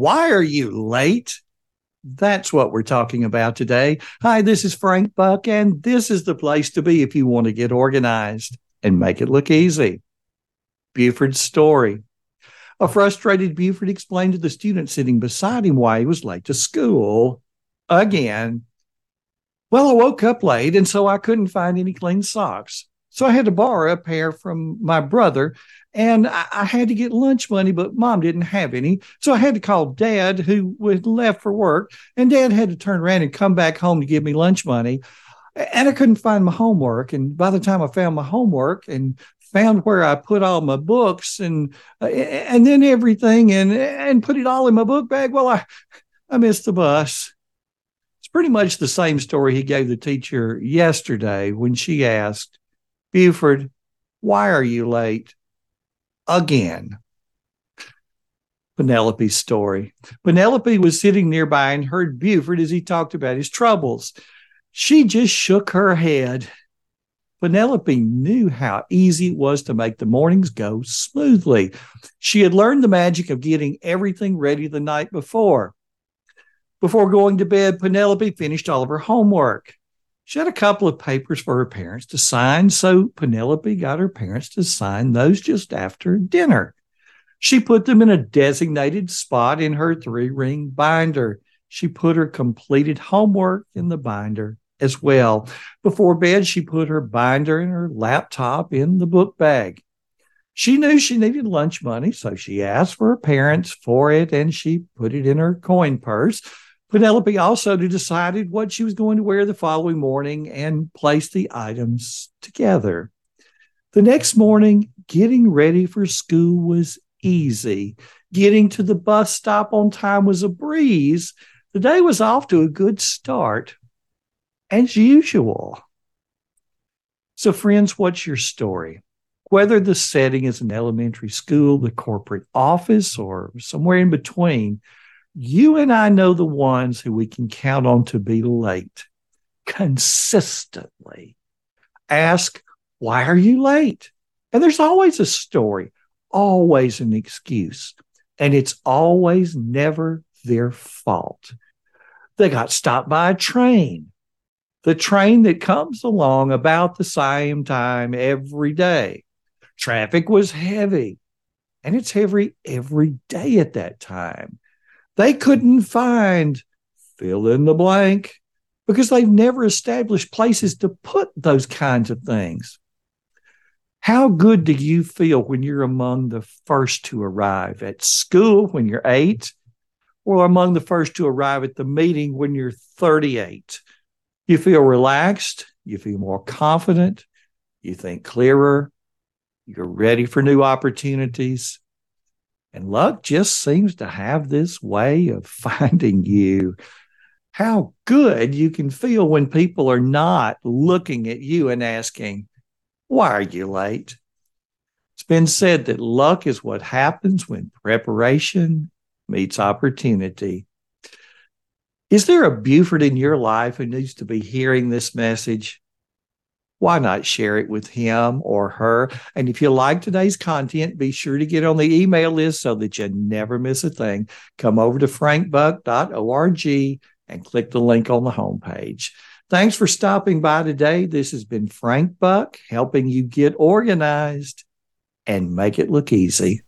Why are you late? That's what we're talking about today. Hi, this is Frank Buck, and this is the place to be if you want to get organized and make it look easy. Buford's story. A frustrated Buford explained to the student sitting beside him why he was late to school again. Well, I woke up late, and so I couldn't find any clean socks. So I had to borrow a pair from my brother, and I had to get lunch money, but Mom didn't have any. So I had to call Dad, who had left for work, and Dad had to turn around and come back home to give me lunch money. And I couldn't find my homework. And by the time I found my homework and found where I put all my books and then everything and put it all in my book bag, well, I missed the bus. It's pretty much the same story he gave the teacher yesterday when she asked, Buford, why are you late again? Penelope's story. Penelope was sitting nearby and heard Buford as he talked about his troubles. She just shook her head. Penelope knew how easy it was to make the mornings go smoothly. She had learned the magic of getting everything ready the night before. Before going to bed, Penelope finished all of her homework. She had a couple of papers for her parents to sign, so Penelope got her parents to sign those just after dinner. She put them in a designated spot in her 3-ring binder. She put her completed homework in the binder as well. Before bed, she put her binder and her laptop in the book bag. She knew she needed lunch money, so she asked for her parents for it, and she put it in her coin purse. Penelope also decided what she was going to wear the following morning and placed the items together. The next morning, getting ready for school was easy. Getting to the bus stop on time was a breeze. The day was off to a good start, as usual. So, friends, what's your story? Whether the setting is an elementary school, the corporate office, or somewhere in between, you and I know the ones who we can count on to be late consistently. Ask, why are you late? And there's always a story, always an excuse, and it's always never their fault. They got stopped by a train, the train that comes along about the same time every day. Traffic was heavy, and it's heavy every day at that time. They couldn't find fill in the blank because they've never established places to put those kinds of things. How good do you feel when you're among the first to arrive at school when you're 8, or among the first to arrive at the meeting when you're 38? You feel relaxed. You feel more confident. You think clearer. You're ready for new opportunities. And luck just seems to have this way of finding you. How good you can feel when people are not looking at you and asking, why are you late? It's been said that luck is what happens when preparation meets opportunity. Is there a Buford in your life who needs to be hearing this message? Why not share it with him or her? And if you like today's content, be sure to get on the email list so that you never miss a thing. Come over to frankbuck.org and click the link on the homepage. Thanks for stopping by today. This has been Frank Buck, helping you get organized and make it look easy.